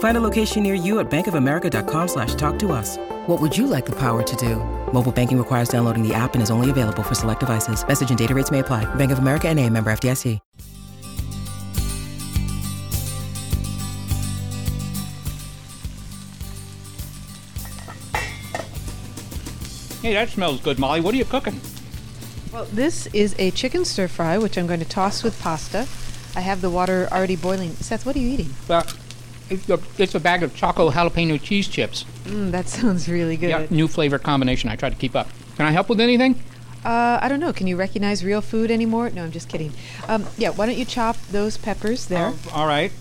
Find a location near you at bankofamerica.com/talktous. What would you like the power to do? Mobile banking requires downloading the app and is only available for select devices. Message and data rates may apply. Bank of America N.A., member FDIC. Hey, that smells good, Molly. What are you cooking? Well, this is a chicken stir fry, which I'm going to toss with pasta. I have the water already boiling. Seth, what are you eating? Well, it's a bag of Choco Jalapeno Cheese Chips. That sounds really good. Yeah, new flavor combination. I tried to keep up. Can I help with anything? I don't know. Can you recognize real food anymore? No, I'm just kidding. Yeah, why don't you chop those peppers there? Oh, all right.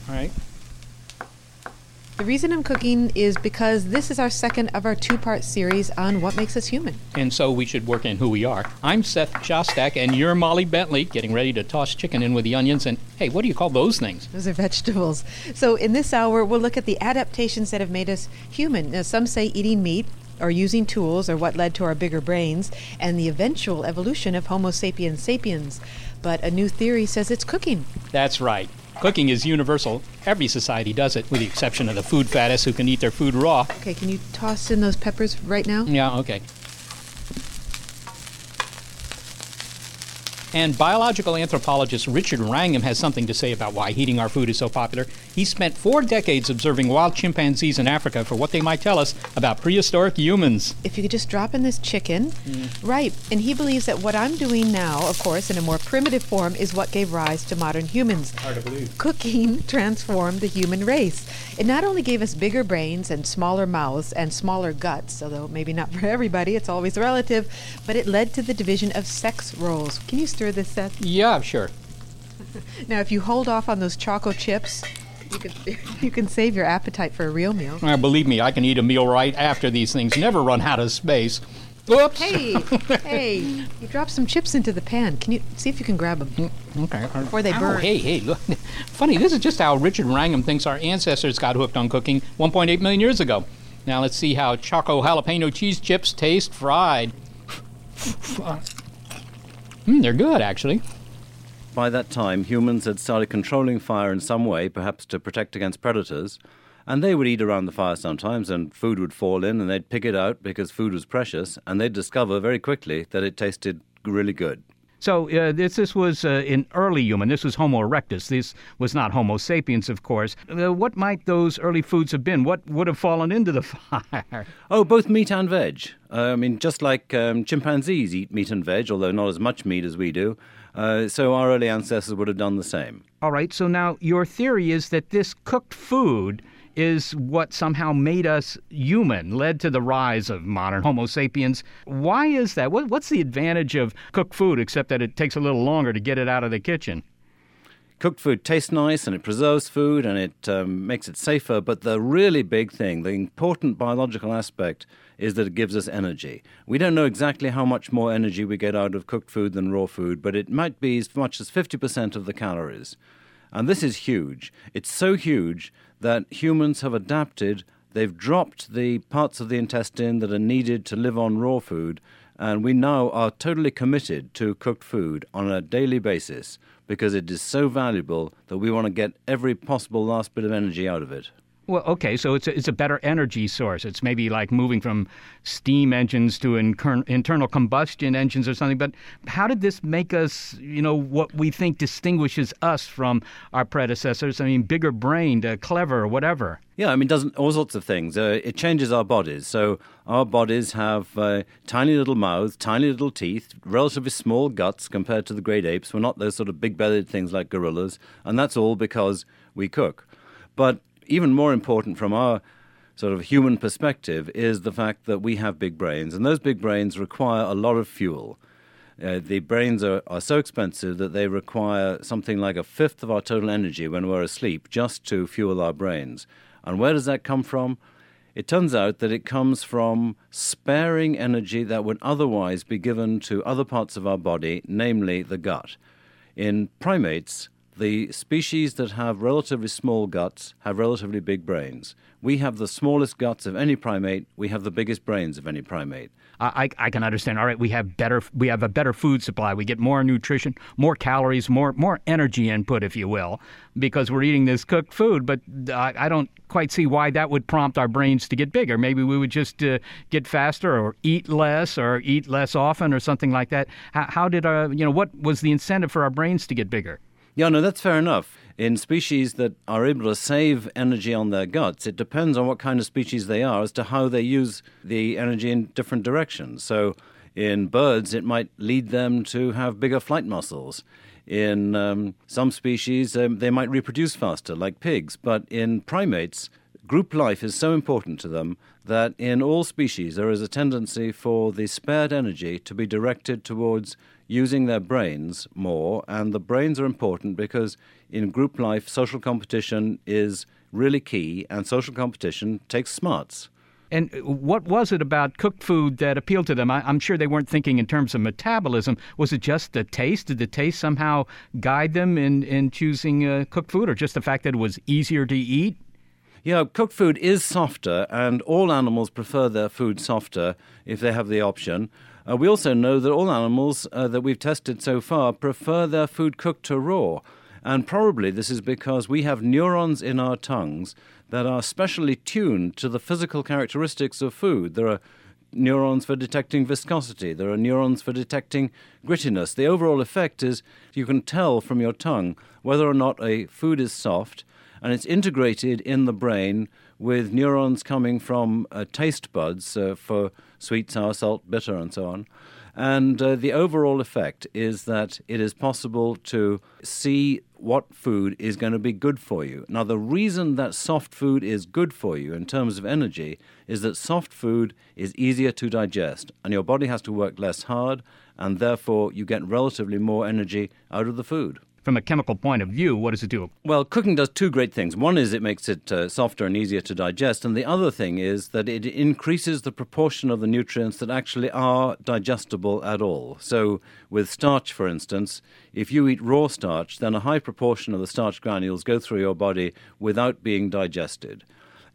The reason I'm cooking is because this is our second of our two-part series on what makes us human. And so we should work in who we are. I'm Seth Shostak, and you're Molly Bentley, getting ready to toss chicken in with the onions. And, hey, what do you call those things? Those are vegetables. So in this hour, we'll look at the adaptations that have made us human. Now, some say eating meat or using tools or what led to our bigger brains and the eventual evolution of Homo sapiens sapiens. But a new theory says it's cooking. That's right. Cooking is universal. Every society does it, with the exception of the food faddists who can eat their food raw. Okay, can you toss in those peppers right now? Yeah, okay. And biological anthropologist Richard Wrangham has something to say about why heating our food is so popular. He spent 4 decades observing wild chimpanzees in Africa for what they might tell us about prehistoric humans. If you could just drop in this chicken. Right. And he believes that what I'm doing now, of course, in a more primitive form, is what gave rise to modern humans. Hard to believe. Cooking transformed the human race. It not only gave us bigger brains and smaller mouths and smaller guts, although maybe not for everybody, it's always relative, but it led to the division of sex roles. Can you this, Seth? Yeah, sure. Now, if you hold off on those Choco chips, you can save your appetite for a real meal. Believe me, I can eat a meal right after these things. Never run out of space. Oops. Hey, you dropped some chips into the pan. Can you see if you can grab them? Okay. Before they burn. Hey, look. Funny, this is just how Richard Wrangham thinks our ancestors got hooked on cooking 1.8 million years ago. Now, let's see how Choco Jalapeno Cheese Chips taste fried. They're good, actually. By that time, humans had started controlling fire in some way, perhaps to protect against predators, and they would eat around the fire sometimes, and food would fall in, and they'd pick it out because food was precious, and they'd discover very quickly that it tasted really good. So this was an early human. This was Homo erectus. This was not Homo sapiens, of course. What might those early foods have been? What would have fallen into the fire? Oh, both meat and veg. Just like chimpanzees eat meat and veg, although not as much meat as we do. So our early ancestors would have done the same. All right, so now your theory is that this cooked food is what somehow made us human, led to the rise of modern Homo sapiens. Why is that? What's the advantage of cooked food, except that it takes a little longer to get it out of the kitchen? Cooked food tastes nice, and it preserves food, and it makes it safer. But the really big thing, the important biological aspect, is that it gives us energy. We don't know exactly how much more energy we get out of cooked food than raw food, but it might be as much as 50% of the calories. And this is huge. It's so huge that humans have adapted. They've dropped the parts of the intestine that are needed to live on raw food, and we now are totally committed to cooked food on a daily basis because it is so valuable that we want to get every possible last bit of energy out of it. Well, okay, so it's a better energy source. It's maybe like moving from steam engines to internal combustion engines or something. But how did this make us, what we think distinguishes us from our predecessors? I mean, bigger brained, clever, whatever. Yeah, I mean, doesn't all sorts of things. It changes our bodies. So our bodies have tiny little mouths, tiny little teeth, relatively small guts compared to the great apes. We're not those sort of big-bellied things like gorillas. And that's all because we cook. But even more important from our sort of human perspective is the fact that we have big brains, and those big brains require a lot of fuel. The brains are so expensive that they require something like a fifth of our total energy when we're asleep just to fuel our brains. And where does that come from? It turns out that it comes from sparing energy that would otherwise be given to other parts of our body, namely the gut. In primates, the species that have relatively small guts have relatively big brains. We have the smallest guts of any primate. We have the biggest brains of any primate. I can understand. All right, we have a better food supply. We get more nutrition, more calories, more energy input, if you will, because we're eating this cooked food. But I don't quite see why that would prompt our brains to get bigger. Maybe we would just get faster or eat less often or something like that. How did what was the incentive for our brains to get bigger? Yeah, no, that's fair enough. In species that are able to save energy on their guts, it depends on what kind of species they are as to how they use the energy in different directions. So in birds, it might lead them to have bigger flight muscles. In some species, they might reproduce faster, like pigs. But in primates, group life is so important to them that in all species, there is a tendency for the spared energy to be directed towards using their brains more, and the brains are important because in group life, social competition is really key, and social competition takes smarts. And what was it about cooked food that appealed to them? I'm sure they weren't thinking in terms of metabolism. Was it just the taste? Did the taste somehow guide them in choosing cooked food, or just the fact that it was easier to eat? Yeah, cooked food is softer, and all animals prefer their food softer if they have the option. We also know that all animals that we've tested so far prefer their food cooked to raw. And probably this is because we have neurons in our tongues that are specially tuned to the physical characteristics of food. There are neurons for detecting viscosity. There are neurons for detecting grittiness. The overall effect is you can tell from your tongue whether or not a food is soft, and it's integrated in the brain with neurons coming from taste buds for sweet, sour, salt, bitter, and so on. And the overall effect is that it is possible to see what food is going to be good for you. Now, the reason that soft food is good for you in terms of energy is that soft food is easier to digest, and your body has to work less hard, and therefore you get relatively more energy out of the food. From a chemical point of view, what does it do? Well, cooking does two great things. One is it makes it softer and easier to digest, and the other thing is that it increases the proportion of the nutrients that actually are digestible at all. So with starch, for instance, if you eat raw starch, then a high proportion of the starch granules go through your body without being digested.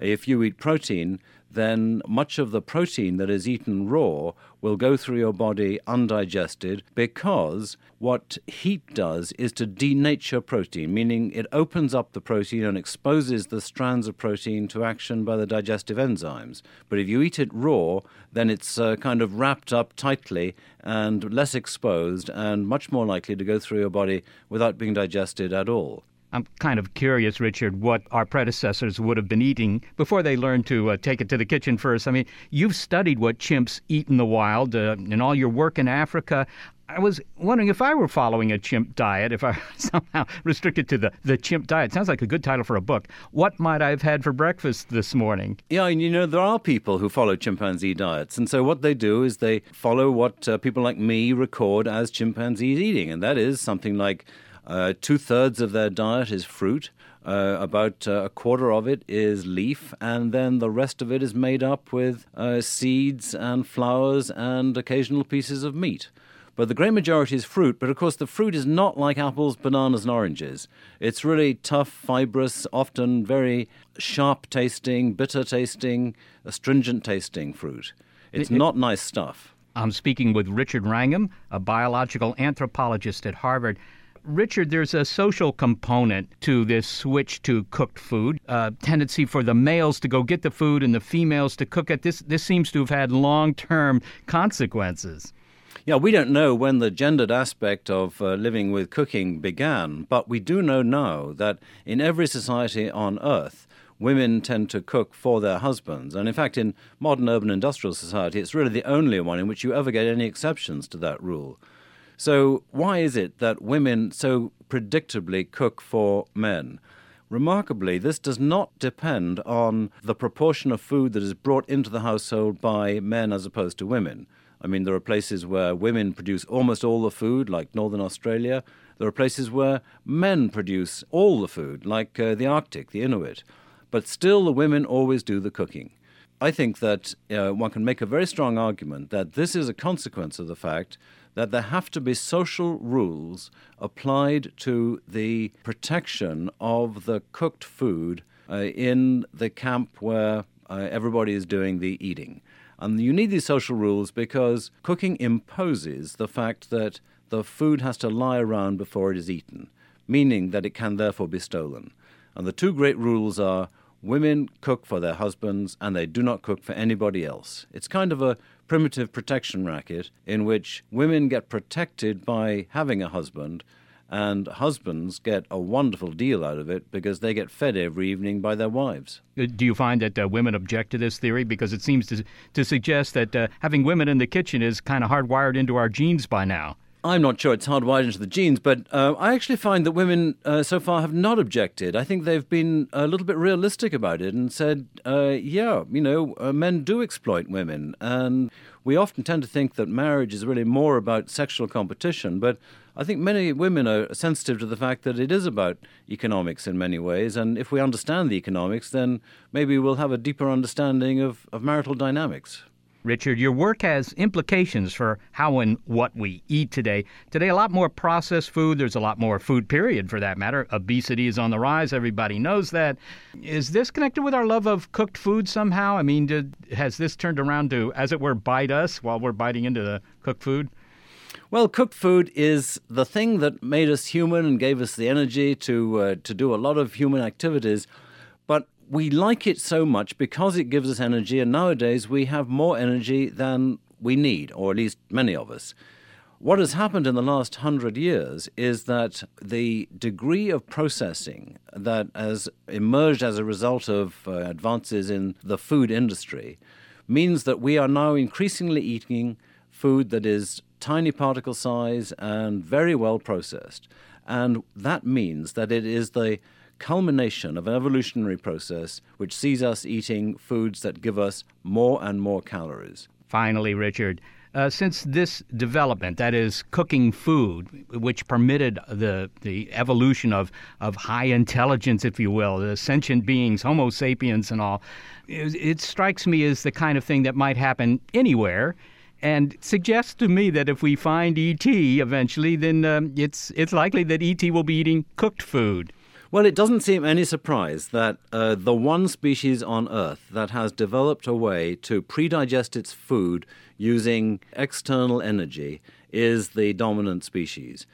If you eat protein, then much of the protein that is eaten raw will go through your body undigested, because what heat does is to denature protein, meaning it opens up the protein and exposes the strands of protein to action by the digestive enzymes. But if you eat it raw, then it's kind of wrapped up tightly and less exposed and much more likely to go through your body without being digested at all. I'm kind of curious, Richard, what our predecessors would have been eating before they learned to take it to the kitchen first. I mean, you've studied what chimps eat in the wild in all your work in Africa. I was wondering if I were following a chimp diet, if I were somehow restricted to the chimp diet. Sounds like a good title for a book. What might I have had for breakfast this morning? Yeah, and there are people who follow chimpanzee diets. And so what they do is they follow what people like me record as chimpanzees eating. And that is something like 2/3 of their diet is fruit, about a quarter of it is leaf, and then the rest of it is made up with seeds and flowers and occasional pieces of meat. But the great majority is fruit, but of course the fruit is not like apples, bananas, and oranges. It's really tough, fibrous, often very sharp-tasting, bitter-tasting, astringent-tasting fruit. It's not nice stuff. I'm speaking with Richard Wrangham, a biological anthropologist at Harvard. Richard, there's a social component to this switch to cooked food, a tendency for the males to go get the food and the females to cook it. This seems to have had long-term consequences. Yeah, we don't know when the gendered aspect of living with cooking began, but we do know now that in every society on Earth, women tend to cook for their husbands. And in fact, in modern urban industrial society, it's really the only one in which you ever get any exceptions to that rule. So why is it that women so predictably cook for men? Remarkably, this does not depend on the proportion of food that is brought into the household by men as opposed to women. I mean, there are places where women produce almost all the food, like northern Australia. There are places where men produce all the food, like the Arctic, the Inuit. But still, the women always do the cooking. I think that one can make a very strong argument that this is a consequence of the fact that there have to be social rules applied to the protection of the cooked food in the camp where everybody is doing the eating. And you need these social rules because cooking imposes the fact that the food has to lie around before it is eaten, meaning that it can therefore be stolen. And the two great rules are women cook for their husbands and they do not cook for anybody else. It's kind of a primitive protection racket in which women get protected by having a husband and husbands get a wonderful deal out of it because they get fed every evening by their wives. Do you find that women object to this theory? Because it seems to suggest that having women in the kitchen is kind of hardwired into our genes by now. I'm not sure it's hardwired into the genes, but I actually find that women so far have not objected. I think they've been a little bit realistic about it and said, men do exploit women. And we often tend to think that marriage is really more about sexual competition, but I think many women are sensitive to the fact that it is about economics in many ways. And if we understand the economics, then maybe we'll have a deeper understanding of marital dynamics. Richard, your work has implications for how and what we eat today. Today, a lot more processed food. There's a lot more food, period, for that matter. Obesity is on the rise. Everybody knows that. Is this connected with our love of cooked food somehow? I mean, has this turned around to, as it were, bite us while we're biting into the cooked food? Well, cooked food is the thing that made us human and gave us the energy to do a lot of human activities. But we like it so much because it gives us energy, and nowadays we have more energy than we need, or at least many of us. What has happened in the last 100 years is that the degree of processing that has emerged as a result of advances in the food industry means that we are now increasingly eating food that is tiny particle size and very well processed. And that means that it is the culmination of an evolutionary process which sees us eating foods that give us more and more calories. Finally, Richard, since this development, that is cooking food, which permitted the evolution of high intelligence, if you will, the sentient beings, Homo sapiens and all, it strikes me as the kind of thing that might happen anywhere and suggests to me that if we find E.T. eventually, then it's likely that E.T. will be eating cooked food. Well, it doesn't seem any surprise that the one species on Earth that has developed a way to pre-digest its food using external energy is the dominant species.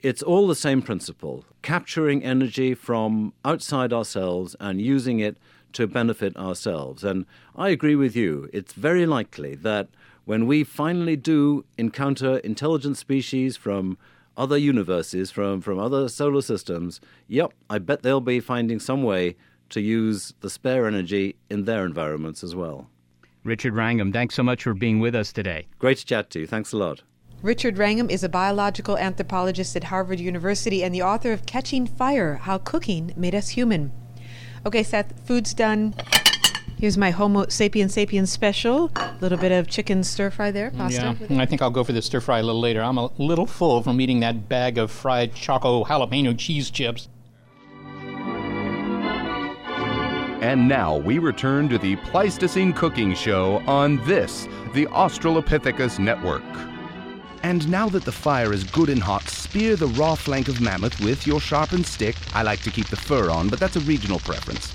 It's all the same principle, capturing energy from outside ourselves and using it to benefit ourselves. And I agree with you. It's very likely that when we finally do encounter intelligent species from other universes, from other solar systems, I bet they'll be finding some way to use the spare energy in their environments as well. Richard Wrangham, thanks so much for being with us today. Great to chat to you. Thanks a lot. Richard Wrangham is a biological anthropologist at Harvard University and the author of Catching Fire: How Cooking Made Us Human. Okay, Seth, food's done. Here's my Homo sapiens sapiens special. A little bit of chicken stir-fry there, pasta. Yeah, I think I'll go for the stir-fry a little later. I'm a little full from eating that bag of fried Choco jalapeno cheese chips. And now we return to the Pleistocene Cooking Show on this, the Australopithecus Network. And now that the fire is good and hot, spear the raw flank of mammoth with your sharpened stick. I like to keep the fur on, but that's a regional preference.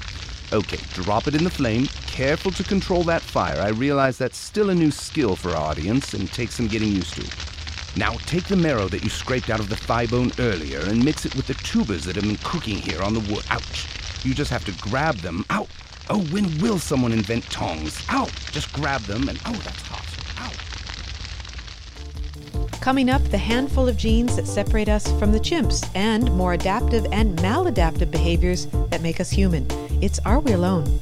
Okay, drop it in the flame. Careful to control that fire. I realize that's still a new skill for our audience and takes some getting used to. Now take the marrow that you scraped out of the thigh bone earlier and mix it with the tubers that have been cooking here on the wood. Ouch. You just have to grab them. Ow. Oh, when will someone invent tongs? Ow. Just grab them and, oh, that's hot. Coming up, the handful of genes that separate us from the chimps and more adaptive and maladaptive behaviors that make us human. It's Are We Alone?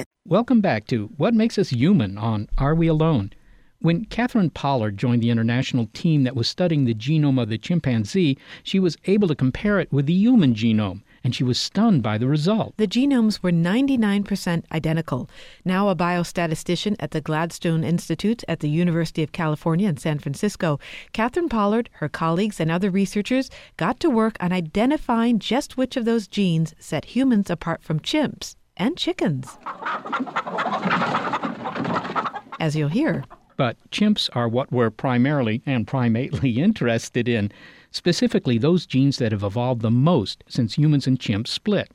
Welcome back to What Makes Us Human on Are We Alone? When Katherine Pollard joined the international team that was studying the genome of the chimpanzee, she was able to compare it with the human genome, and she was stunned by the result. The genomes were 99% identical. Now a biostatistician at the Gladstone Institutes at the University of California in San Francisco, Katherine Pollard, her colleagues, and other researchers got to work on identifying just which of those genes set humans apart from chimps. And chickens, as you'll hear. But chimps are what we're primarily and primately interested in, specifically those genes that have evolved the most since humans and chimps split.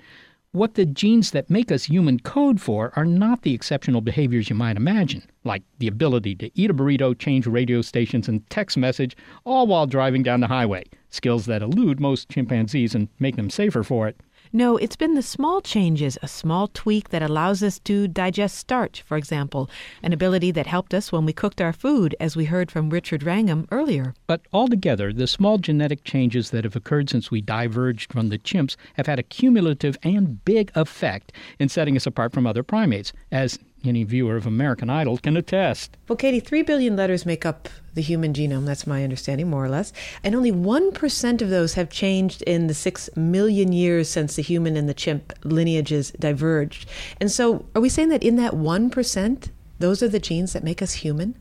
What the genes that make us human code for are not the exceptional behaviors you might imagine, like the ability to eat a burrito, change radio stations, and text message, all while driving down the highway, skills that elude most chimpanzees and make them safer for it. No, it's been the small changes, a small tweak that allows us to digest starch, for example, an ability that helped us when we cooked our food, as we heard from Richard Wrangham earlier. But altogether, the small genetic changes that have occurred since we diverged from the chimps have had a cumulative and big effect in setting us apart from other primates, as any viewer of American Idol can attest. Well, Katie, 3 billion letters make up the human genome. That's my understanding, more or less. And only 1% of those have changed in the 6 million years since the human and the chimp lineages diverged. And so are we saying that in that 1%, those are the genes that make us human?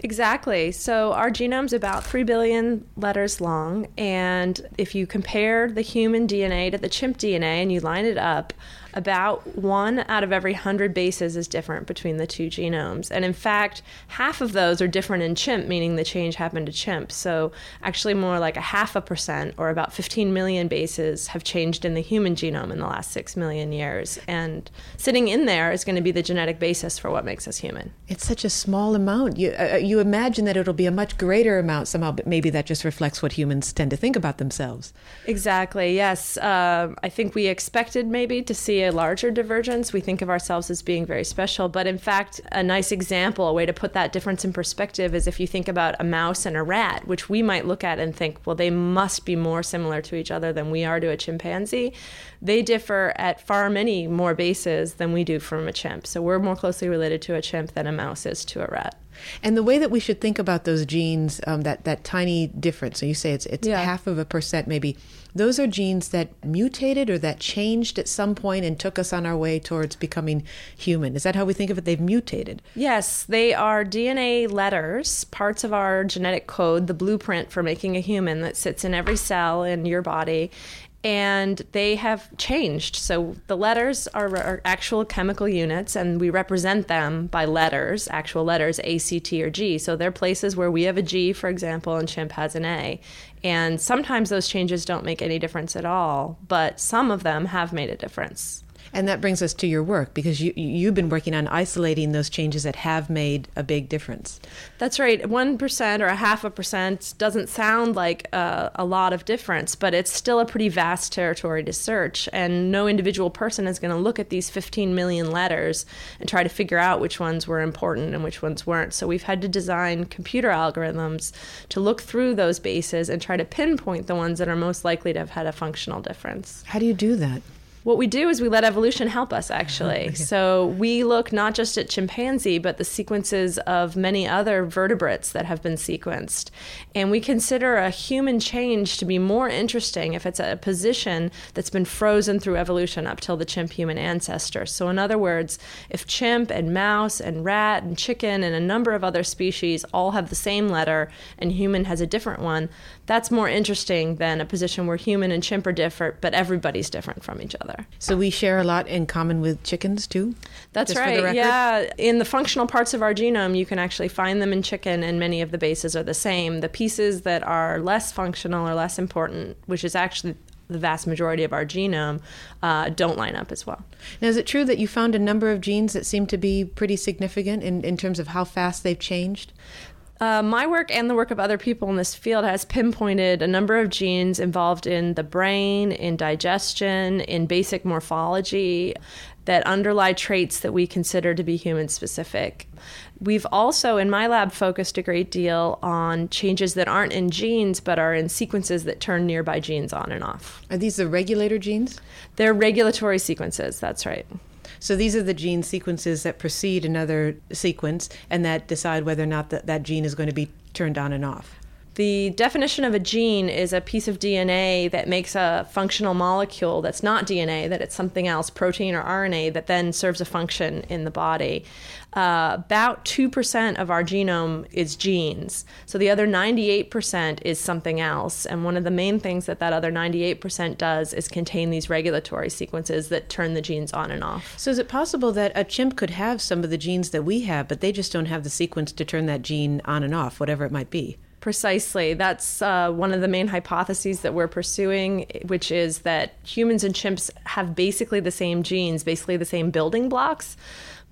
Exactly. So our genome's about 3 billion letters long. And if you compare the human DNA to the chimp DNA and you line it up, about 1 out of every 100 bases is different between the two genomes. And in fact, half of those are different in chimp, meaning the change happened to chimp. So actually more like 0.5%, or about 15 million bases have changed in the human genome in the last 6 million years. And sitting in there is going to be the genetic basis for what makes us human. It's such a small amount. You imagine that it'll be a much greater amount somehow, but maybe that just reflects what humans tend to think about themselves. Exactly, yes. I think we expected maybe to see a larger divergence. We think of ourselves as being very special, but in fact, a nice example, a way to put that difference in perspective is if you think about a mouse and a rat, which we might look at and think, well, they must be more similar to each other than we are to a chimpanzee. They differ at far many more bases than we do from a chimp. So we're more closely related to a chimp than a mouse is to a rat. And the way that we should think about those genes, that tiny difference, so you say it's half of a percent maybe, those are genes that mutated or that changed at some point and took us on our way towards becoming human. Is that how we think of it? They've mutated. Yes, they are DNA letters, parts of our genetic code, the blueprint for making a human that sits in every cell in your body. And they have changed. So the letters are actual chemical units, and we represent them by letters, actual letters, A, C, T, or G. So they're places where we have a G, for example, and chimp has an A. And sometimes those changes don't make any difference at all, but some of them have made a difference. And that brings us to your work, because you've been working on isolating those changes that have made a big difference. That's right. 1% or 0.5% doesn't sound like a lot of difference, but it's still a pretty vast territory to search. And no individual person is going to look at these 15 million letters and try to figure out which ones were important and which ones weren't. So we've had to design computer algorithms to look through those bases and try to pinpoint the ones that are most likely to have had a functional difference. How do you do that? What we do is we let evolution help us, actually. So we look not just at chimpanzee, but the sequences of many other vertebrates that have been sequenced. And we consider a human change to be more interesting if it's a position that's been frozen through evolution up till the chimp-human ancestor. So in other words, if chimp and mouse and rat and chicken and a number of other species all have the same letter and human has a different one, that's more interesting than a position where human and chimp are different, but everybody's different from each other. So we share a lot in common with chickens, too? That's right, yeah. In the functional parts of our genome, you can actually find them in chicken, and many of the bases are the same. The pieces that are less functional or less important, which is actually the vast majority of our genome, don't line up as well. Now, is it true that you found a number of genes that seem to be pretty significant in terms of how fast they've changed? My work and the work of other people in this field has pinpointed a number of genes involved in the brain, in digestion, in basic morphology that underlie traits that we consider to be human-specific. We've also, in my lab, focused a great deal on changes that aren't in genes, but are in sequences that turn nearby genes on and off. Are these the regulator genes? They're regulatory sequences, that's right. So these are the gene sequences that precede another sequence and that decide whether or not that gene is going to be turned on and off. The definition of a gene is a piece of DNA that makes a functional molecule that's not DNA, that it's something else, protein or RNA, that then serves a function in the body. About 2% of our genome is genes. So the other 98% is something else. And one of the main things that other 98% does is contain these regulatory sequences that turn the genes on and off. So is it possible that a chimp could have some of the genes that we have, but they just don't have the sequence to turn that gene on and off, whatever it might be? Precisely. That's one of the main hypotheses that we're pursuing, which is that humans and chimps have basically the same genes, basically the same building blocks,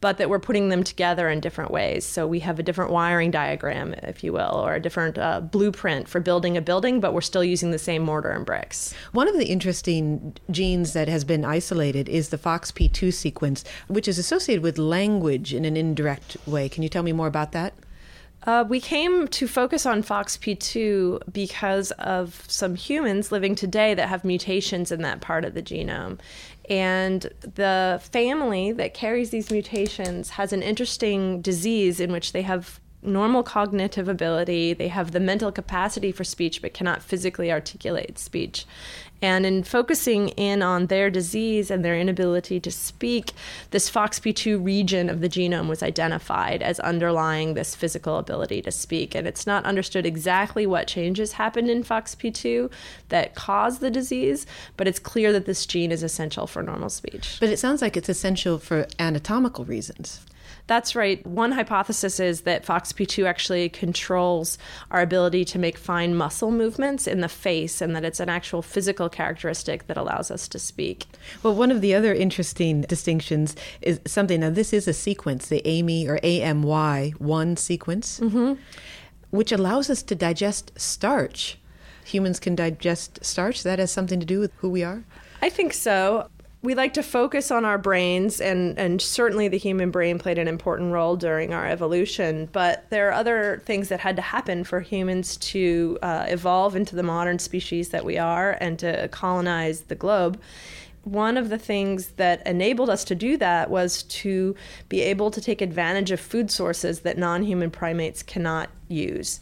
but that we're putting them together in different ways. So we have a different wiring diagram, if you will, or a different blueprint for building a building, but we're still using the same mortar and bricks. One of the interesting genes that has been isolated is the FOXP2 sequence, which is associated with language in an indirect way. Can you tell me more about that? We came to focus on FOXP2 because of some humans living today that have mutations in that part of the genome. And the family that carries these mutations has an interesting disease in which they have normal cognitive ability, they have the mental capacity for speech, but cannot physically articulate speech. And in focusing in on their disease and their inability to speak, this FOXP2 region of the genome was identified as underlying this physical ability to speak. And it's not understood exactly what changes happened in FOXP2 that caused the disease, but it's clear that this gene is essential for normal speech. But it sounds like it's essential for anatomical reasons. That's right. One hypothesis is that FOXP2 actually controls our ability to make fine muscle movements in the face, and that it's an actual physical characteristic that allows us to speak. Well, one of the other interesting distinctions is something, now this is a sequence, the AMY or AMY1 sequence, which allows us to digest starch. Humans can digest starch. That has something to do with who we are? I think so. We like to focus on our brains, and certainly the human brain played an important role during our evolution, but there are other things that had to happen for humans to evolve into the modern species that we are and to colonize the globe. One of the things that enabled us to do that was to be able to take advantage of food sources that non-human primates cannot use.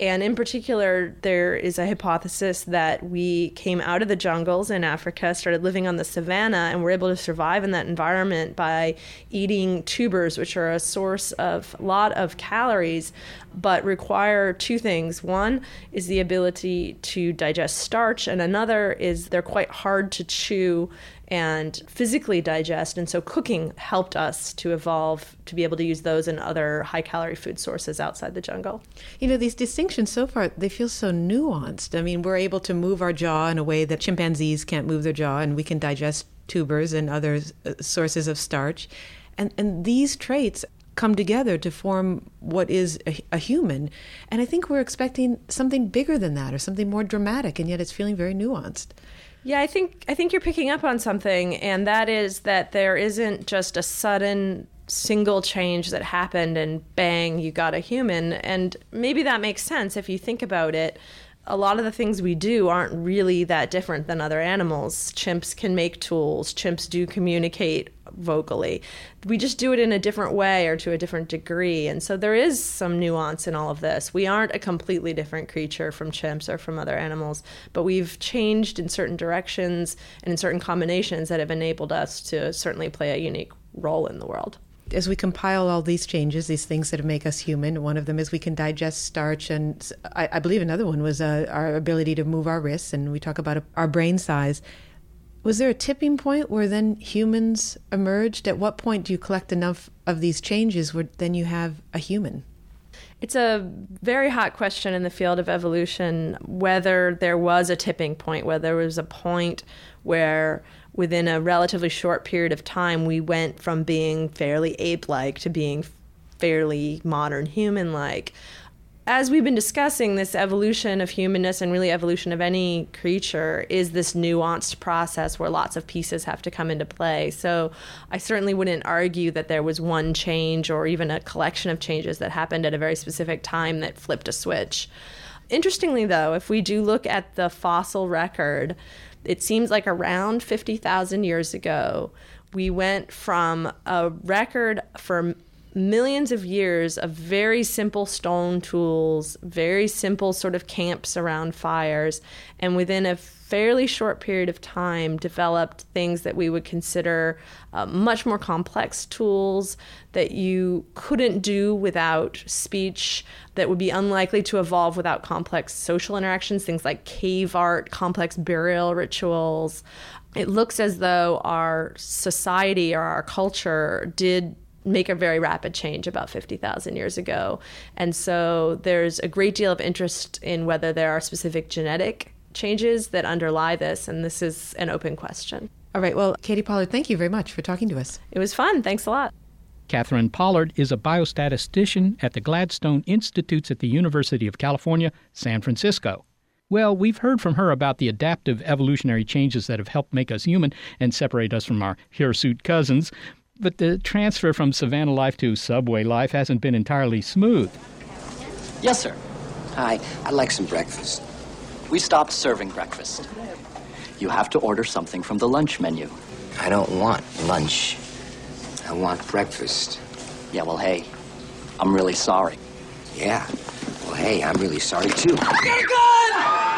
And in particular, there is a hypothesis that we came out of the jungles in Africa, started living on the savanna, and were able to survive in that environment by eating tubers, which are a source of a lot of calories, but require two things. One is the ability to digest starch, and another is they're quite hard to chew and physically digest, and so cooking helped us to evolve to be able to use those and other high-calorie food sources outside the jungle. You know, these distinctions so far, they feel so nuanced. I mean, we're able to move our jaw in a way that chimpanzees can't move their jaw, and we can digest tubers and other sources of starch. And these traits come together to form what is a human. And I think we're expecting something bigger than that or something more dramatic, and yet it's feeling very nuanced. Yeah, I think you're picking up on something, and that is that there isn't just a sudden single change that happened and bang, you got a human. And maybe that makes sense if you think about it. a lot of the things we do aren't really that different than other animals. Chimps can make tools. Chimps do communicate vocally. We just do it in a different way or to a different degree. And so there is some nuance in all of this. We aren't a completely different creature from chimps or from other animals, but we've changed in certain directions and in certain combinations that have enabled us to certainly play a unique role in the world. As we compile all these changes, these things that make us human, one of them is we can digest starch, and I believe another one was our ability to move our wrists, and we talk about our brain size. Was there a tipping point where then humans emerged? At what point do you collect enough of these changes where then you have a human? It's a very hot question in the field of evolution, whether there was a tipping point, whether there was a point where within a relatively short period of time, we went from being fairly ape-like to being fairly modern human-like. As we've been discussing, this evolution of humanness and really evolution of any creature is this nuanced process where lots of pieces have to come into play. So I certainly wouldn't argue that there was one change or even a collection of changes that happened at a very specific time that flipped a switch. Interestingly, though, if we do look at the fossil record, it seems like around 50,000 years ago, we went from a record for millions of years of very simple stone tools, very simple sort of camps around fires, and within a fairly short period of time developed things that we would consider much more complex tools that you couldn't do without speech, that would be unlikely to evolve without complex social interactions, things like cave art, complex burial rituals. It looks as though our society or our culture did make a very rapid change about 50,000 years ago. And so there's a great deal of interest in whether there are specific genetic changes that underlie this, and this is an open question. All right, well, Katie Pollard, thank you very much for talking to us. It was fun. Thanks a lot. Katherine Pollard is a biostatistician at the Gladstone Institutes at the University of California, San Francisco. Well, we've heard from her about the adaptive evolutionary changes that have helped make us human and separate us from our hirsute cousins. But the transfer from savanna life to subway life hasn't been entirely smooth. Yes, sir. Hi, I'd like some breakfast. We stopped serving breakfast. You have to order something from the lunch menu. I don't want lunch. I want breakfast. Yeah, well, hey, I'm really sorry. Yeah, well, hey, I'm really sorry, too. Get a gun!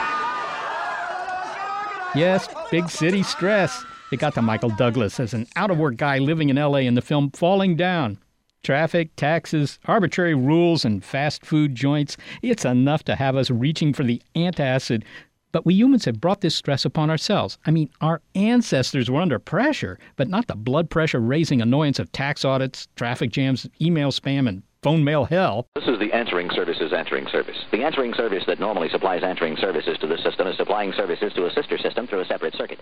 Yes, big city stress. It got to Michael Douglas as an out-of-work guy living in L.A. in the film Falling Down. Traffic, taxes, arbitrary rules, and fast food joints. It's enough to have us reaching for the antacid. But we humans have brought this stress upon ourselves. I mean, our ancestors were under pressure, but not the blood pressure-raising annoyance of tax audits, traffic jams, email spam, and phone mail hell. This is the answering service's answering service. The answering service that normally supplies answering services to the system is supplying services to a sister system through a separate circuit.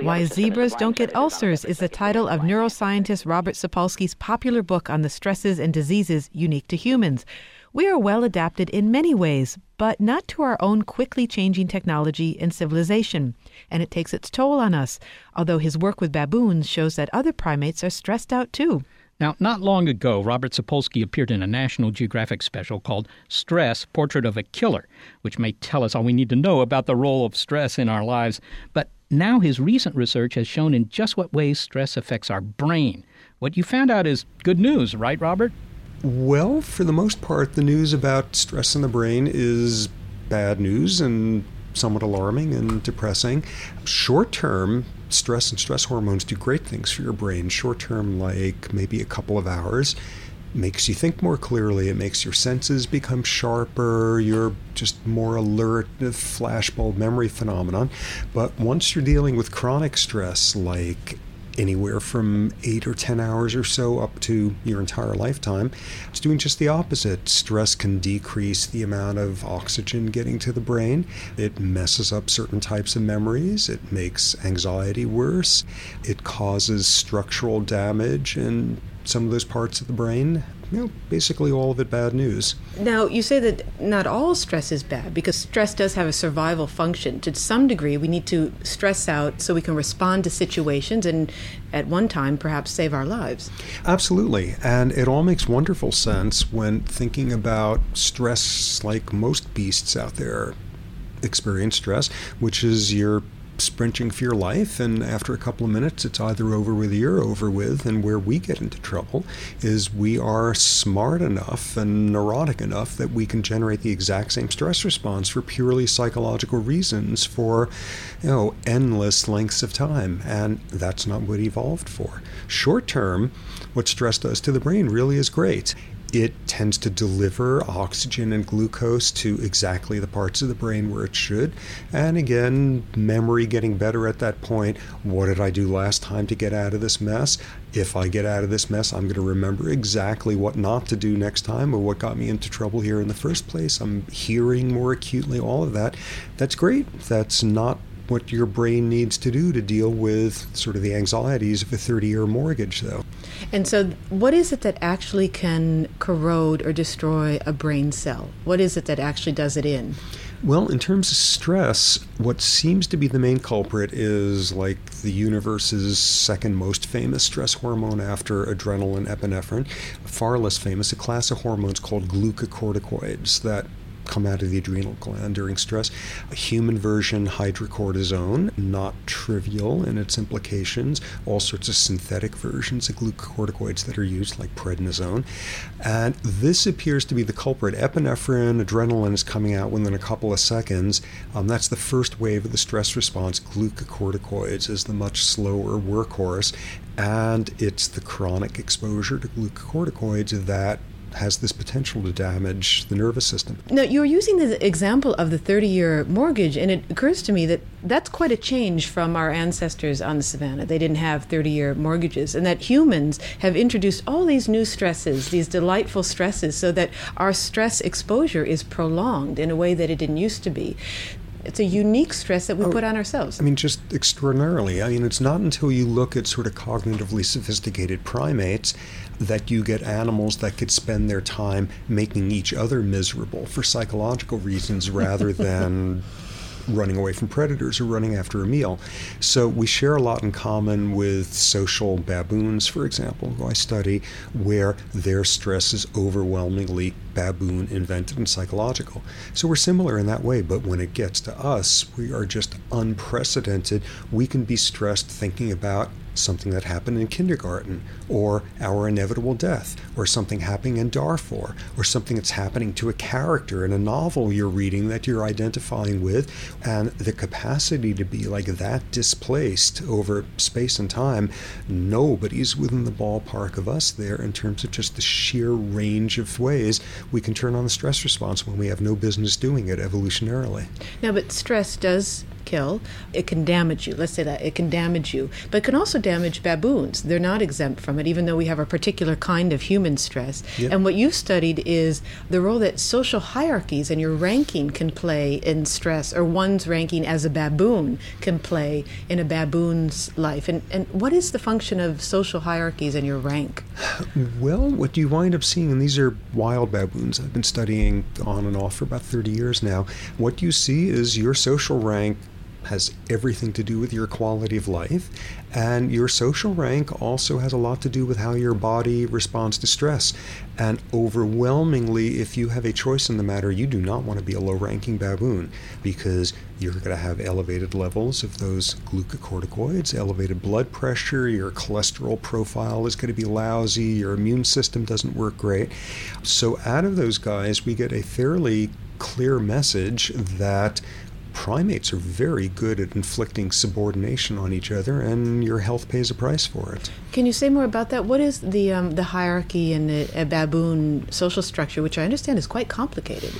Why Zebras Don't Get Ulcers is the title of neuroscientist Robert Sapolsky's popular book on the stresses and diseases unique to humans. We are well adapted in many ways, but not to our own quickly changing technology and civilization. And it takes its toll on us, although his work with baboons shows that other primates are stressed out too. Now, not long ago, Robert Sapolsky appeared in a National Geographic special called Stress, Portrait of a Killer, which may tell us all we need to know about the role of stress in our lives. But now his recent research has shown in just what ways stress affects our brain. What you found out is good news, right, Robert? Well, for the most part, the news about stress in the brain is bad news and somewhat alarming and depressing. Short-term, stress and stress hormones do great things for your brain. Short-term, like maybe a couple of hours, makes you think more clearly. It makes your senses become sharper. You're just more alert, flashbulb memory phenomenon. But once you're dealing with chronic stress, like anywhere from 8 or 10 hours or so up to your entire lifetime, it's doing just the opposite. Stress can decrease the amount of oxygen getting to the brain. It messes up certain types of memories. It makes anxiety worse. It causes structural damage in some of those parts of the brain. You know, basically all of it bad news. Now, you say that not all stress is bad, because stress does have a survival function. To some degree, we need to stress out so we can respond to situations and at one time perhaps save our lives. Absolutely. And it all makes wonderful sense when thinking about stress like most beasts out there experience stress, which is you're sprinting for your life, and after a couple of minutes it's either over with you or over with. And where we get into trouble is we are smart enough and neurotic enough that we can generate the exact same stress response for purely psychological reasons for, you know, endless lengths of time, and that's not what evolved for. Short term, what stress does to the brain really is great. It tends to deliver oxygen and glucose to exactly the parts of the brain where it should. And again, memory getting better at that point. What did I do last time to get out of this mess? If I get out of this mess, I'm going to remember exactly what not to do next time or what got me into trouble here in the first place. I'm hearing more acutely, all of that. That's great. That's not what your brain needs to do to deal with sort of the anxieties of a 30-year mortgage, though. And so what is it that actually can corrode or destroy a brain cell? What is it that actually does it in? Well, in terms of stress, what seems to be the main culprit is like the universe's second most famous stress hormone after adrenaline, epinephrine. Far less famous, a class of hormones called glucocorticoids that come out of the adrenal gland during stress. A human version, hydrocortisone, not trivial in its implications. All sorts of synthetic versions of glucocorticoids that are used, like prednisone. And this appears to be the culprit. Epinephrine, adrenaline is coming out within a couple of seconds. That's the first wave of the stress response. Glucocorticoids is the much slower workhorse. And it's the chronic exposure to glucocorticoids that has this potential to damage the nervous system. Now, you're using the example of the 30-year mortgage, and it occurs to me that that's quite a change from our ancestors on the savannah. They didn't have 30-year mortgages, and that humans have introduced all these new stresses, these delightful stresses, so that our stress exposure is prolonged in a way that it didn't used to be. It's a unique stress that we put on ourselves. I mean, just extraordinarily. I mean, it's not until you look at sort of cognitively sophisticated primates that you get animals that could spend their time making each other miserable for psychological reasons rather than running away from predators or running after a meal. So we share a lot in common with social baboons, for example, who I study, where their stress is overwhelmingly baboon invented and psychological. So we're similar in that way, but when it gets to us, we are just unprecedented. We can be stressed thinking about something that happened in kindergarten, or our inevitable death, or something happening in Darfur, or something that's happening to a character in a novel you're reading that you're identifying with. And the capacity to be like that displaced over space and time, nobody's within the ballpark of us there in terms of just the sheer range of ways we can turn on the stress response when we have no business doing it evolutionarily. Now, but stress does kill. It can damage you. Let's say that. It can damage you. But it can also damage baboons. They're not exempt from it, even though we have a particular kind of human stress. Yep. And what you've studied is the role that social hierarchies and your ranking can play in stress, or one's ranking as a baboon can play in a baboon's life. And what is the function of social hierarchies and your rank? Well, what you wind up seeing, and these are wild baboons I've been studying on and off for about 30 years now, what you see is your social rank has everything to do with your quality of life, and your social rank also has a lot to do with how your body responds to stress. And overwhelmingly, if you have a choice in the matter, you do not want to be a low-ranking baboon, because you're going to have elevated levels of those glucocorticoids, elevated blood pressure, your cholesterol profile is going to be lousy, your immune system doesn't work great. So out of those guys, we get a fairly clear message that primates are very good at inflicting subordination on each other, and your health pays a price for it. Can you say more about that? What is the hierarchy in a baboon social structure, which I understand is quite complicated?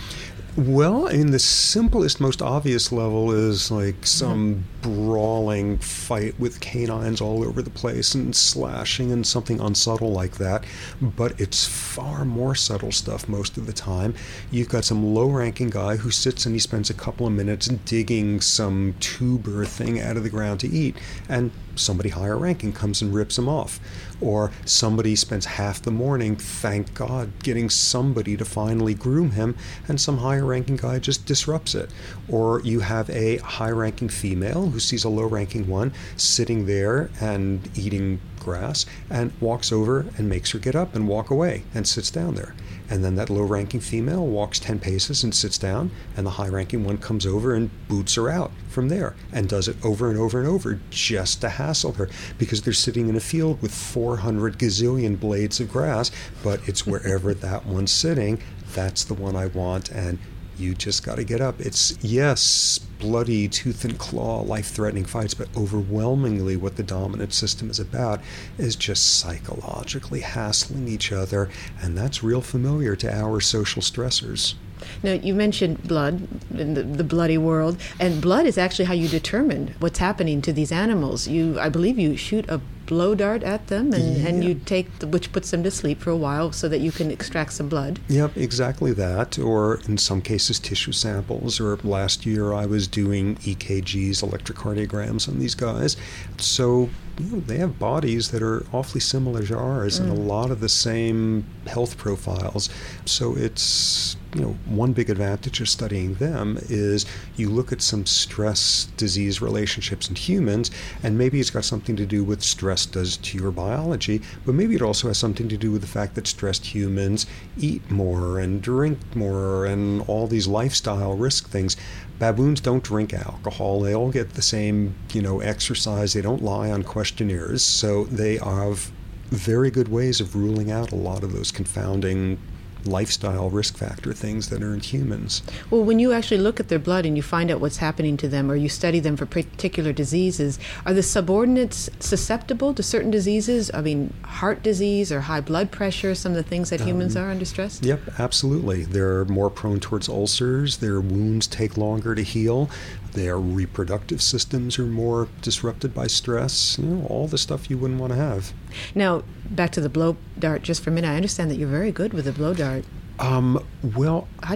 Well, in the simplest, most obvious level is like some brawling fight with canines all over the place and slashing and something unsubtle like that. But it's far more subtle stuff most of the time. You've got some low-ranking guy who sits and he spends a couple of minutes digging some tuber thing out of the ground to eat. And somebody higher ranking comes and rips them off. Or somebody spends half the morning, thank God, getting somebody to finally groom him, and some higher ranking guy just disrupts it. Or you have a high ranking female who sees a low ranking one sitting there and eating grass and walks over and makes her get up and walk away and sits down there. And then that low-ranking female walks 10 paces and sits down, and the high-ranking one comes over and boots her out from there and does it over and over and over just to hassle her, because they're sitting in a field with 400 gazillion blades of grass, but it's wherever that one's sitting, that's the one I want, and you just got to get up. It's, yes, bloody, tooth and claw, life-threatening fights, but overwhelmingly what the dominant system is about is just psychologically hassling each other, and that's real familiar to our social stressors. Now, you mentioned blood in the bloody world, and blood is actually how you determine what's happening to these animals. I believe you shoot a blow dart at them, and you take which puts them to sleep for a while so that you can extract some blood. Yep, exactly that, or in some cases tissue samples, or last year I was doing EKGs, electrocardiograms on these guys. So they have bodies that are awfully similar to ours and a lot of the same health profiles. So it's, one big advantage of studying them is you look at some stress-disease relationships in humans, and maybe it's got something to do with stress does to your biology, but maybe it also has something to do with the fact that stressed humans eat more and drink more and all these lifestyle risk things. Baboons don't drink alcohol. They all get the same, exercise. They don't lie on questionnaires. So they have very good ways of ruling out a lot of those confounding lifestyle risk factor things that aren't humans. Well, when you actually look at their blood and you find out what's happening to them, or you study them for particular diseases, are the subordinates susceptible to certain diseases? I mean, heart disease or high blood pressure, some of the things that humans are under stress? Yep, absolutely. They're more prone towards ulcers. Their wounds take longer to heal. Their reproductive systems are more disrupted by stress. All the stuff you wouldn't want to have. Now, back to the blow dart just for a minute. I understand that you're very good with the blow dart. Well, I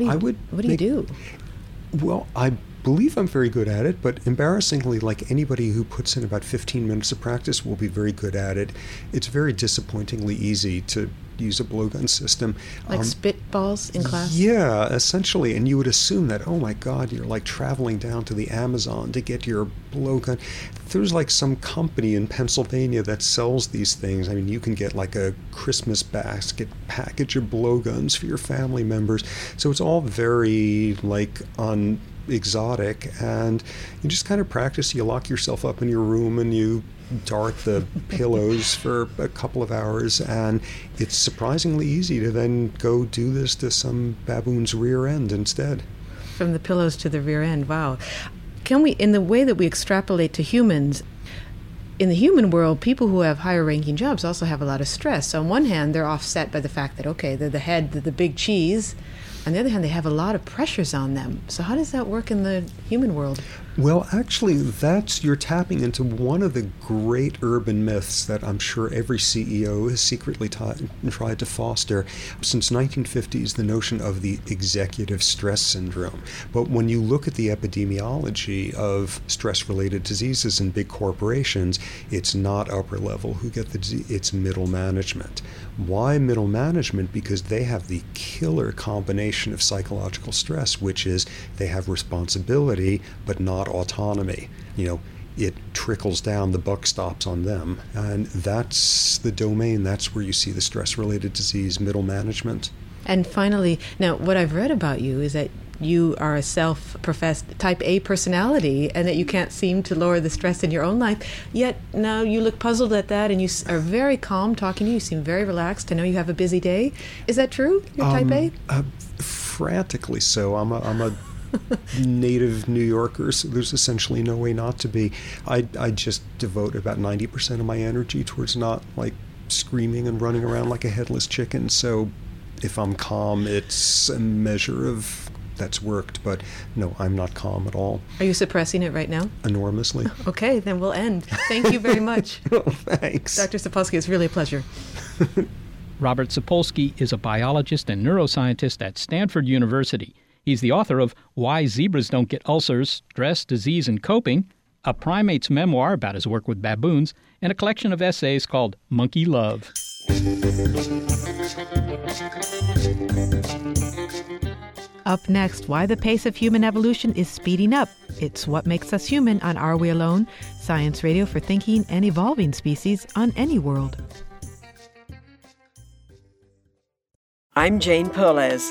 believe I'm very good at it, but embarrassingly, like anybody who puts in about 15 minutes of practice will be very good at it. It's very disappointingly easy to use a blowgun system. Like spitballs in class? Yeah, essentially. And you would assume that, oh my God, you're like traveling down to the Amazon to get your blowgun. There's like some company in Pennsylvania that sells these things. I mean, you can get like a Christmas basket package of blowguns for your family members. So it's all very exotic, and you just kind of practice. You lock yourself up in your room and you dart the pillows for a couple of hours, and it's surprisingly easy to then go do this to some baboon's rear end instead. From the pillows to the rear end, wow. Can we, in the way that we extrapolate to humans, in the human world, people who have higher ranking jobs also have a lot of stress. So on one hand, they're offset by the fact that, okay, they're the head, they're the big cheese. On the other hand, they have a lot of pressures on them. So how does that work in the human world? Well, actually, you're tapping into one of the great urban myths that I'm sure every CEO has secretly tried to foster since 1950s, the notion of the executive stress syndrome. But when you look at the epidemiology of stress-related diseases in big corporations, it's not upper level who get the disease, it's middle management. Why middle management? Because they have the killer combination of psychological stress, which is they have responsibility but not autonomy. It trickles down, the buck stops on them. And that's the domain, that's where you see the stress-related disease, middle management. And finally, now what I've read about you is that you are a self-professed type A personality and that you can't seem to lower the stress in your own life. Yet now you look puzzled at that and you are very calm talking to you. You seem very relaxed. I know you have a busy day. Is that true? You're type A? Frantically so. I'm a native New Yorker, so there's essentially no way not to be. I just devote about 90% of my energy towards not screaming and running around like a headless chicken. So if I'm calm, it's a measure of that's worked, but no, I'm not calm at all. Are you suppressing it right now? Enormously. Okay, then we'll end. Thank you very much. Oh, thanks. Dr. Sapolsky, it's really a pleasure. Robert Sapolsky is a biologist and neuroscientist at Stanford University. He's the author of Why Zebras Don't Get Ulcers, Stress, Disease, and Coping, a primate's memoir about his work with baboons, and a collection of essays called Monkey Love. Up next, why the pace of human evolution is speeding up. It's What Makes Us Human on Are We Alone? Science radio for thinking and evolving species on any world. I'm Jane Perlez,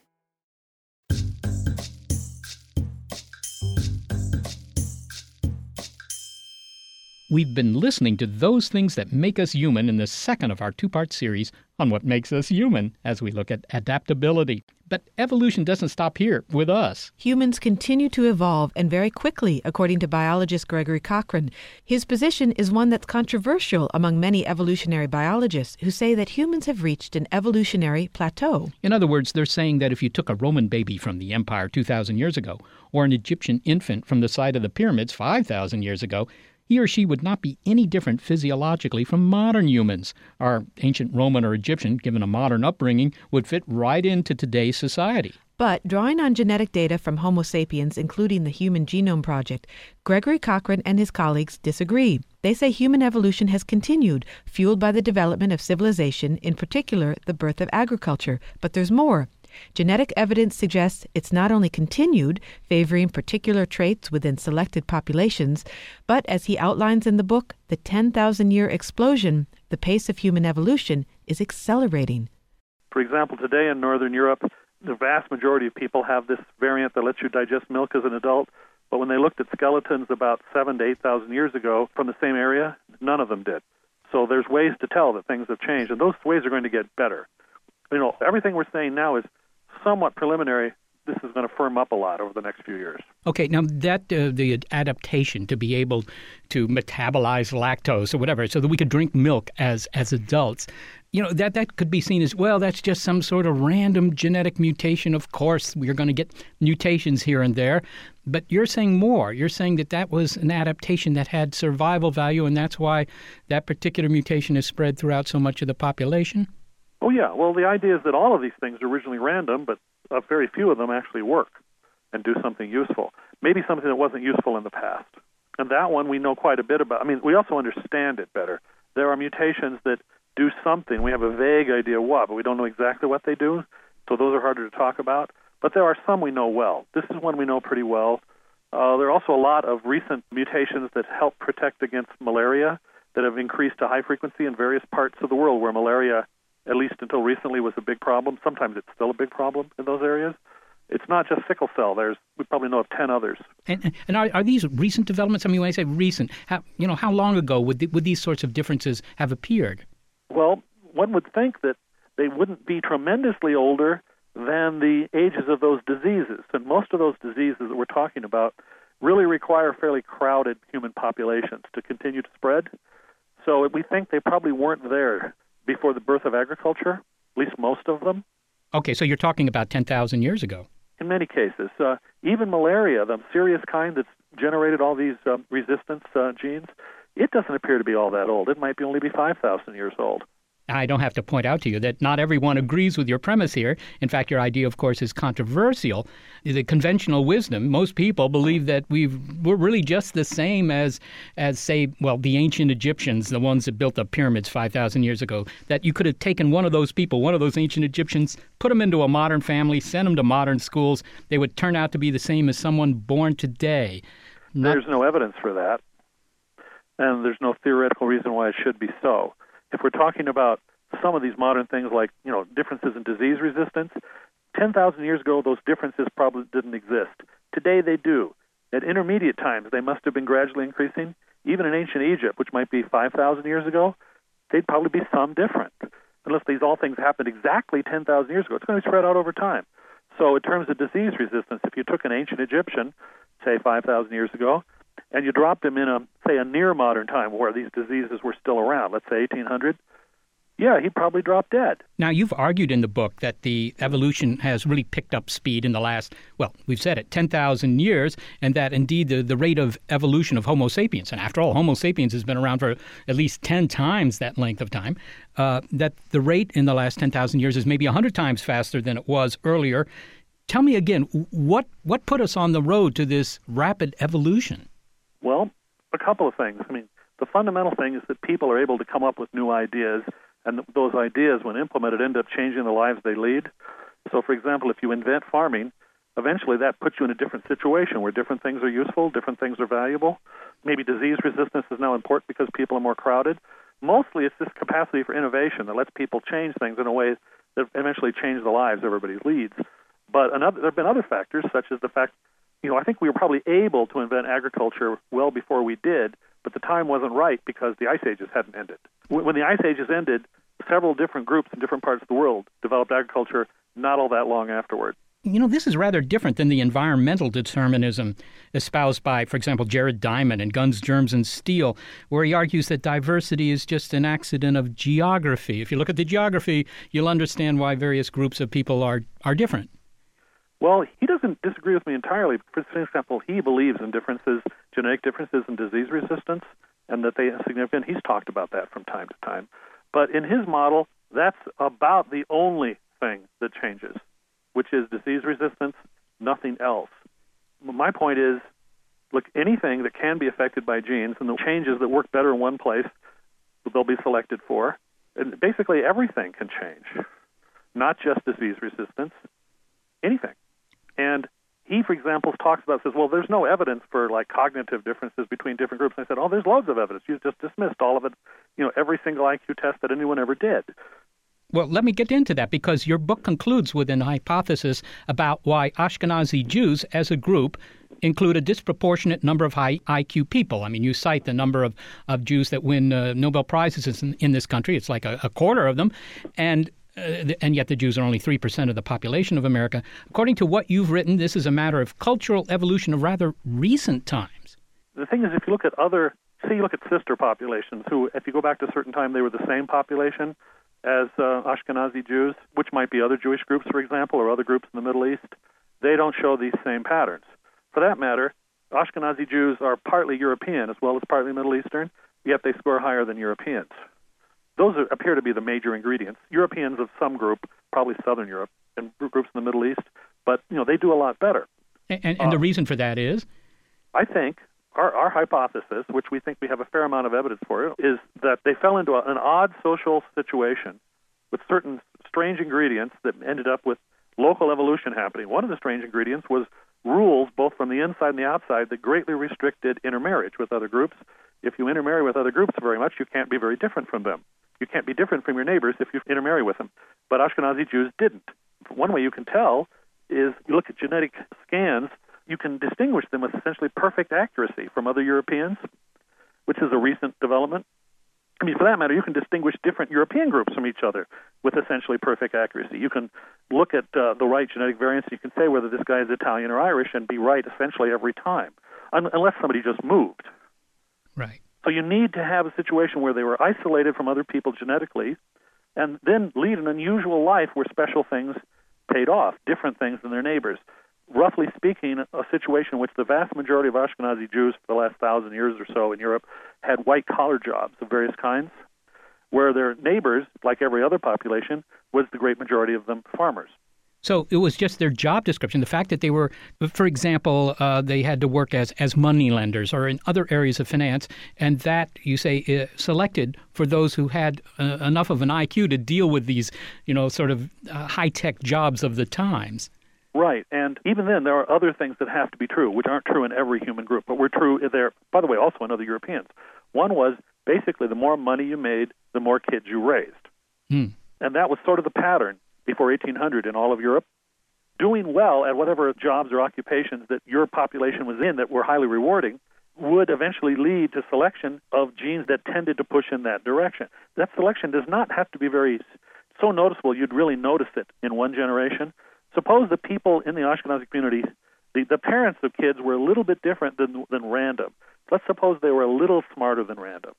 We've been listening to Those Things That Make Us Human in the second of our 2-part series on what makes us human as we look at adaptability. But evolution doesn't stop here with us. Humans continue to evolve, and very quickly, according to biologist Gregory Cochran. His position is one that's controversial among many evolutionary biologists who say that humans have reached an evolutionary plateau. In other words, they're saying that if you took a Roman baby from the empire 2,000 years ago or an Egyptian infant from the site of the pyramids 5,000 years ago, he or she would not be any different physiologically from modern humans. Our ancient Roman or Egyptian, given a modern upbringing, would fit right into today's society. But drawing on genetic data from Homo sapiens, including the Human Genome Project, Gregory Cochran and his colleagues disagree. They say human evolution has continued, fueled by the development of civilization, in particular the birth of agriculture. But there's more. Genetic evidence suggests it's not only continued, favoring particular traits within selected populations, but as he outlines in the book, The 10,000-Year Explosion, the pace of human evolution is accelerating. For example, today in Northern Europe, the vast majority of people have this variant that lets you digest milk as an adult, but when they looked at skeletons about 7,000 to 8,000 years ago from the same area, none of them did. So there's ways to tell that things have changed, and those ways are going to get better. You know, everything we're saying now is somewhat preliminary. This is going to firm up a lot over the next few years. Okay, now that the adaptation to be able to metabolize lactose or whatever so that we could drink milk as adults, you know, that could be seen as, well, that's just some sort of random genetic mutation. Of course, we're going to get mutations here and there. But you're saying more. You're saying that was an adaptation that had survival value, and that's why that particular mutation is spread throughout so much of the population? Oh, yeah. Well, the idea is that all of these things are originally random, but very few of them actually work and do something useful. Maybe something that wasn't useful in the past. And that one we know quite a bit about. I mean, we also understand it better. There are mutations that do something. We have a vague idea what, but we don't know exactly what they do. So those are harder to talk about. But there are some we know well. This is one we know pretty well. There are also a lot of recent mutations that help protect against malaria that have increased to high frequency in various parts of the world where malaria, at least until recently, was a big problem. Sometimes it's still a big problem in those areas. It's not just sickle cell. We probably know of 10 others. And are these recent developments? I mean, when I say recent, how long ago would these sorts of differences have appeared? Well, one would think that they wouldn't be tremendously older than the ages of those diseases. And most of those diseases that we're talking about really require fairly crowded human populations to continue to spread. So we think they probably weren't there before the birth of agriculture, at least most of them. Okay, so you're talking about 10,000 years ago. In many cases. Even malaria, the serious kind that's generated all these resistance genes, it doesn't appear to be all that old. It might only be 5,000 years old. I don't have to point out to you that not everyone agrees with your premise here. In fact, your idea, of course, is controversial. The conventional wisdom, most people believe that we're really just the same as say, well, the ancient Egyptians, the ones that built the pyramids 5,000 years ago, that you could have taken one of those people, one of those ancient Egyptians, put them into a modern family, sent them to modern schools. They would turn out to be the same as someone born today. There's no evidence for that. and there's no theoretical reason why it should be so. If we're talking about some of these modern things like, you know, differences in disease resistance, 10,000 years ago, those differences probably didn't exist. Today they do. At intermediate times, they must have been gradually increasing. Even in ancient Egypt, which might be 5,000 years ago, they'd probably be some different. Unless these all things happened exactly 10,000 years ago, it's going to spread out over time. So in terms of disease resistance, if you took an ancient Egyptian, say 5,000 years ago, and you dropped him in, a near modern time where these diseases were still around, let's say 1800, yeah, he'd probably drop dead. Now, you've argued in the book that the evolution has really picked up speed in the last, well, we've said it, 10,000 years, and that indeed the rate of evolution of Homo sapiens, and after all, Homo sapiens has been around for at least 10 times that length of time, that the rate in the last 10,000 years is maybe 100 times faster than it was earlier. Tell me again, what put us on the road to this rapid evolution? Well, a couple of things. I mean, the fundamental thing is that people are able to come up with new ideas, and those ideas, when implemented, end up changing the lives they lead. So, for example, if you invent farming, eventually that puts you in a different situation where different things are useful, different things are valuable. Maybe disease resistance is now important because people are more crowded. Mostly it's this capacity for innovation that lets people change things in a way that eventually change the lives everybody leads. But there have been other factors, such as the fact, you know, I think we were probably able to invent agriculture well before we did, but the time wasn't right because the Ice Ages hadn't ended. When the Ice Ages ended, several different groups in different parts of the world developed agriculture not all that long afterward. You know, this is rather different than the environmental determinism espoused by, for example, Jared Diamond in Guns, Germs, and Steel, where he argues that diversity is just an accident of geography. If you look at the geography, you'll understand why various groups of people are different. Well, he doesn't disagree with me entirely. For example, he believes in differences, genetic differences in disease resistance, and that they are significant. He's talked about that from time to time. But in his model, that's about the only thing that changes, which is disease resistance, nothing else. My point is, look, anything that can be affected by genes and the changes that work better in one place, they'll be selected for. And basically everything can change, not just disease resistance, anything. And he, for example, talks about, says, well, there's no evidence for, like, cognitive differences between different groups. And I said, oh, there's loads of evidence. You just dismissed all of it, you know, every single IQ test that anyone ever did. Well, let me get into that, because your book concludes with an hypothesis about why Ashkenazi Jews as a group include a disproportionate number of high IQ people. I mean, you cite the number of Jews that win Nobel Prizes in this country. It's like a quarter of them. And yet the Jews are only 3% of the population of America. According to what you've written, this is a matter of cultural evolution of rather recent times. The thing is, if you look at sister populations, who, if you go back to a certain time, they were the same population as Ashkenazi Jews, which might be other Jewish groups, for example, or other groups in the Middle East, they don't show these same patterns. For that matter, Ashkenazi Jews are partly European as well as partly Middle Eastern, yet they score higher than Europeans. Those appear to be the major ingredients. Europeans of some group, probably Southern Europe, and groups in the Middle East, but, you know, they do a lot better. And the reason for that is? I think our hypothesis, which we think we have a fair amount of evidence for, is that they fell into an odd social situation with certain strange ingredients that ended up with local evolution happening. One of the strange ingredients was rules, both from the inside and the outside, that greatly restricted intermarriage with other groups. If you intermarry with other groups very much, you can't be very different from them. You can't be different from your neighbors if you intermarry with them. But Ashkenazi Jews didn't. One way you can tell is you look at genetic scans, you can distinguish them with essentially perfect accuracy from other Europeans, which is a recent development. I mean, for that matter, you can distinguish different European groups from each other with essentially perfect accuracy. You can look at the right genetic variants. You can say whether this guy is Italian or Irish and be right essentially every time, unless somebody just moved. Right. So you need to have a situation where they were isolated from other people genetically and then lead an unusual life where special things paid off, different things than their neighbors. Roughly speaking, a situation in which the vast majority of Ashkenazi Jews for the last 1,000 years or so in Europe had white-collar jobs of various kinds, where their neighbors, like every other population, was the great majority of them farmers. So it was just their job description, the fact that they were, for example, they had to work as moneylenders or in other areas of finance, and that, you say, selected for those who had enough of an IQ to deal with these, you know, sort of high-tech jobs of the times. Right, and even then there are other things that have to be true, which aren't true in every human group, but were true there, by the way, also in other Europeans. One was basically the more money you made, the more kids you raised. And that was sort of the pattern before 1800 in all of Europe. Doing well at whatever jobs or occupations that your population was in that were highly rewarding would eventually lead to selection of genes that tended to push in that direction. That selection does not have to be so noticeable you'd really notice it in one generation. Suppose the people in the Ashkenazi community, the parents of kids were a little bit different than random. Let's suppose they were a little smarter than random.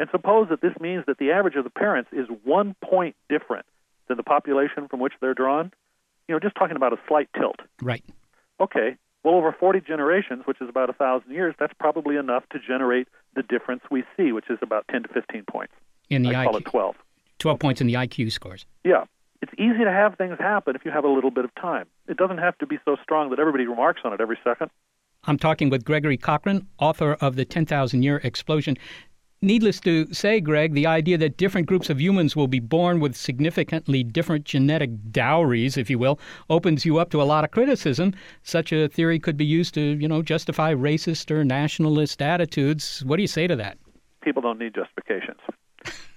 And suppose that this means that the average of the parents is 1 point different than the population from which they're drawn. You know, just talking about a slight tilt. Right. Okay. Well, over 40 generations, which is about 1,000 years, that's probably enough to generate the difference we see, which is about 10 to 15 points. In the IQ. I call it 12. 12 points in the IQ scores. Yeah. It's easy to have things happen if you have a little bit of time. It doesn't have to be so strong that everybody remarks on it every second. I'm talking with Gregory Cochran, author of The 10,000-Year Explosion. Needless to say, Greg, the idea that different groups of humans will be born with significantly different genetic dowries, if you will, opens you up to a lot of criticism. Such a theory could be used to, you know, justify racist or nationalist attitudes. What do you say to that? People don't need justifications.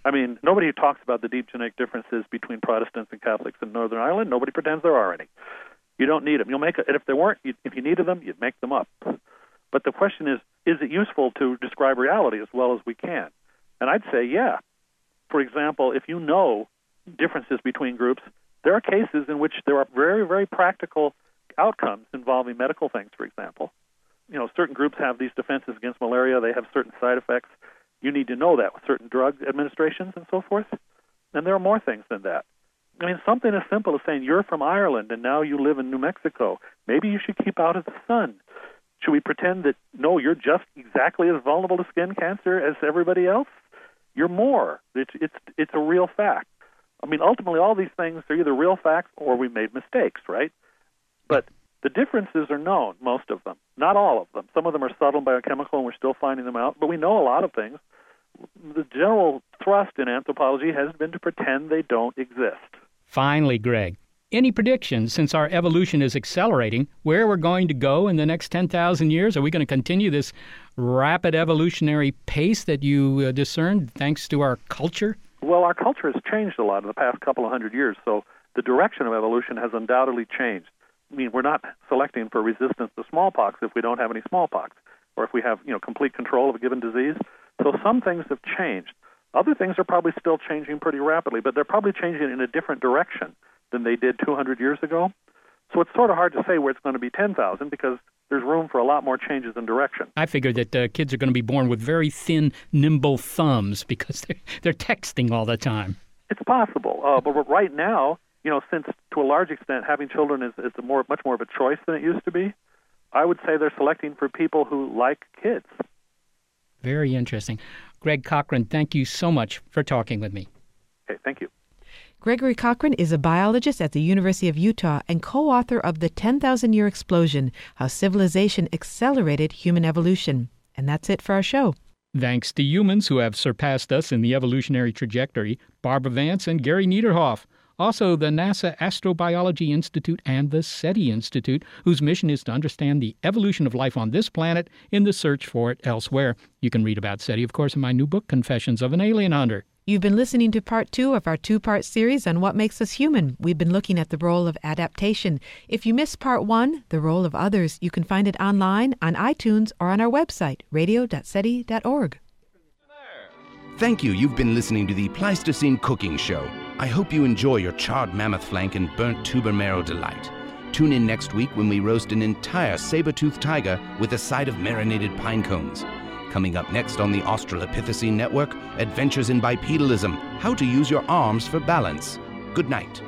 I mean, nobody talks about the deep genetic differences between Protestants and Catholics in Northern Ireland. Nobody pretends there are any. You don't need them. You'll make it. If there weren't, if you needed them, you'd make them up. But the question is it useful to describe reality as well as we can? And I'd say, yeah. For example, if you know differences between groups, there are cases in which there are very, very practical outcomes involving medical things, for example. You know, certain groups have these defenses against malaria. They have certain side effects. You need to know that with certain drug administrations and so forth. And there are more things than that. I mean, something as simple as saying you're from Ireland and now you live in New Mexico. Maybe you should keep out of the sun. Should we pretend that, no, you're just exactly as vulnerable to skin cancer as everybody else? You're more. It's a real fact. I mean, ultimately, all these things are either real facts or we made mistakes, right? But the differences are known, most of them. Not all of them. Some of them are subtle and biochemical, and we're still finding them out. But we know a lot of things. The general thrust in anthropology has been to pretend they don't exist. Finally, Greg. Any predictions, since our evolution is accelerating, where we're going to go in the next 10,000 years? Are we going to continue this rapid evolutionary pace that you discerned thanks to our culture? Well, our culture has changed a lot in the past couple of hundred years, so the direction of evolution has undoubtedly changed. I mean, we're not selecting for resistance to smallpox if we don't have any smallpox, or if we have, you know, complete control of a given disease. So some things have changed. Other things are probably still changing pretty rapidly, but they're probably changing in a different direction than they did 200 years ago. So it's sort of hard to say where it's going to be 10,000 because there's room for a lot more changes in direction. I figured that kids are going to be born with very thin, nimble thumbs because they're texting all the time. It's possible. But right now, you know, since to a large extent having children is much more of a choice than it used to be, I would say they're selecting for people who like kids. Very interesting. Greg Cochran, thank you so much for talking with me. Okay, thank you. Gregory Cochran is a biologist at the University of Utah and co-author of The 10,000-Year Explosion, How Civilization Accelerated Human Evolution. And that's it for our show. Thanks to humans who have surpassed us in the evolutionary trajectory, Barbara Vance and Gary Niederhoff. Also, the NASA Astrobiology Institute and the SETI Institute, whose mission is to understand the evolution of life on this planet in the search for it elsewhere. You can read about SETI, of course, in my new book, Confessions of an Alien Hunter. You've been listening to part 2 of our 2-part series on what makes us human. We've been looking at the role of adaptation. If you missed part 1, the role of others, you can find it online, on iTunes, or on our website, radio.seti.org. Thank you. You've been listening to the Pleistocene Cooking Show. I hope you enjoy your charred mammoth flank and burnt tuber marrow delight. Tune in next week when we roast an entire saber-toothed tiger with a side of marinated pine cones. Coming up next on the Australopithecine Network, Adventures in Bipedalism, How to Use Your Arms for Balance. Good night.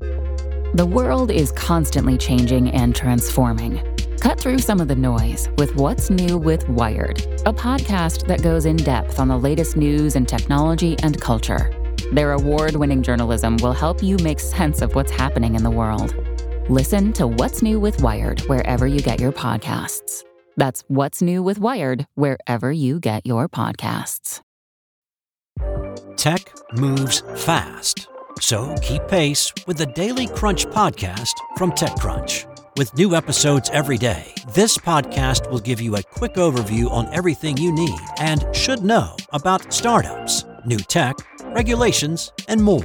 The world is constantly changing and transforming. Cut through some of the noise with What's New with Wired, a podcast that goes in depth on the latest news in technology and culture. Their award-winning journalism will help you make sense of what's happening in the world. Listen to What's New with Wired wherever you get your podcasts. That's What's New with Wired wherever you get your podcasts. Tech moves fast, so keep pace with the Daily Crunch podcast from TechCrunch. With new episodes every day, this podcast will give you a quick overview on everything you need and should know about startups, new tech, regulations, and more.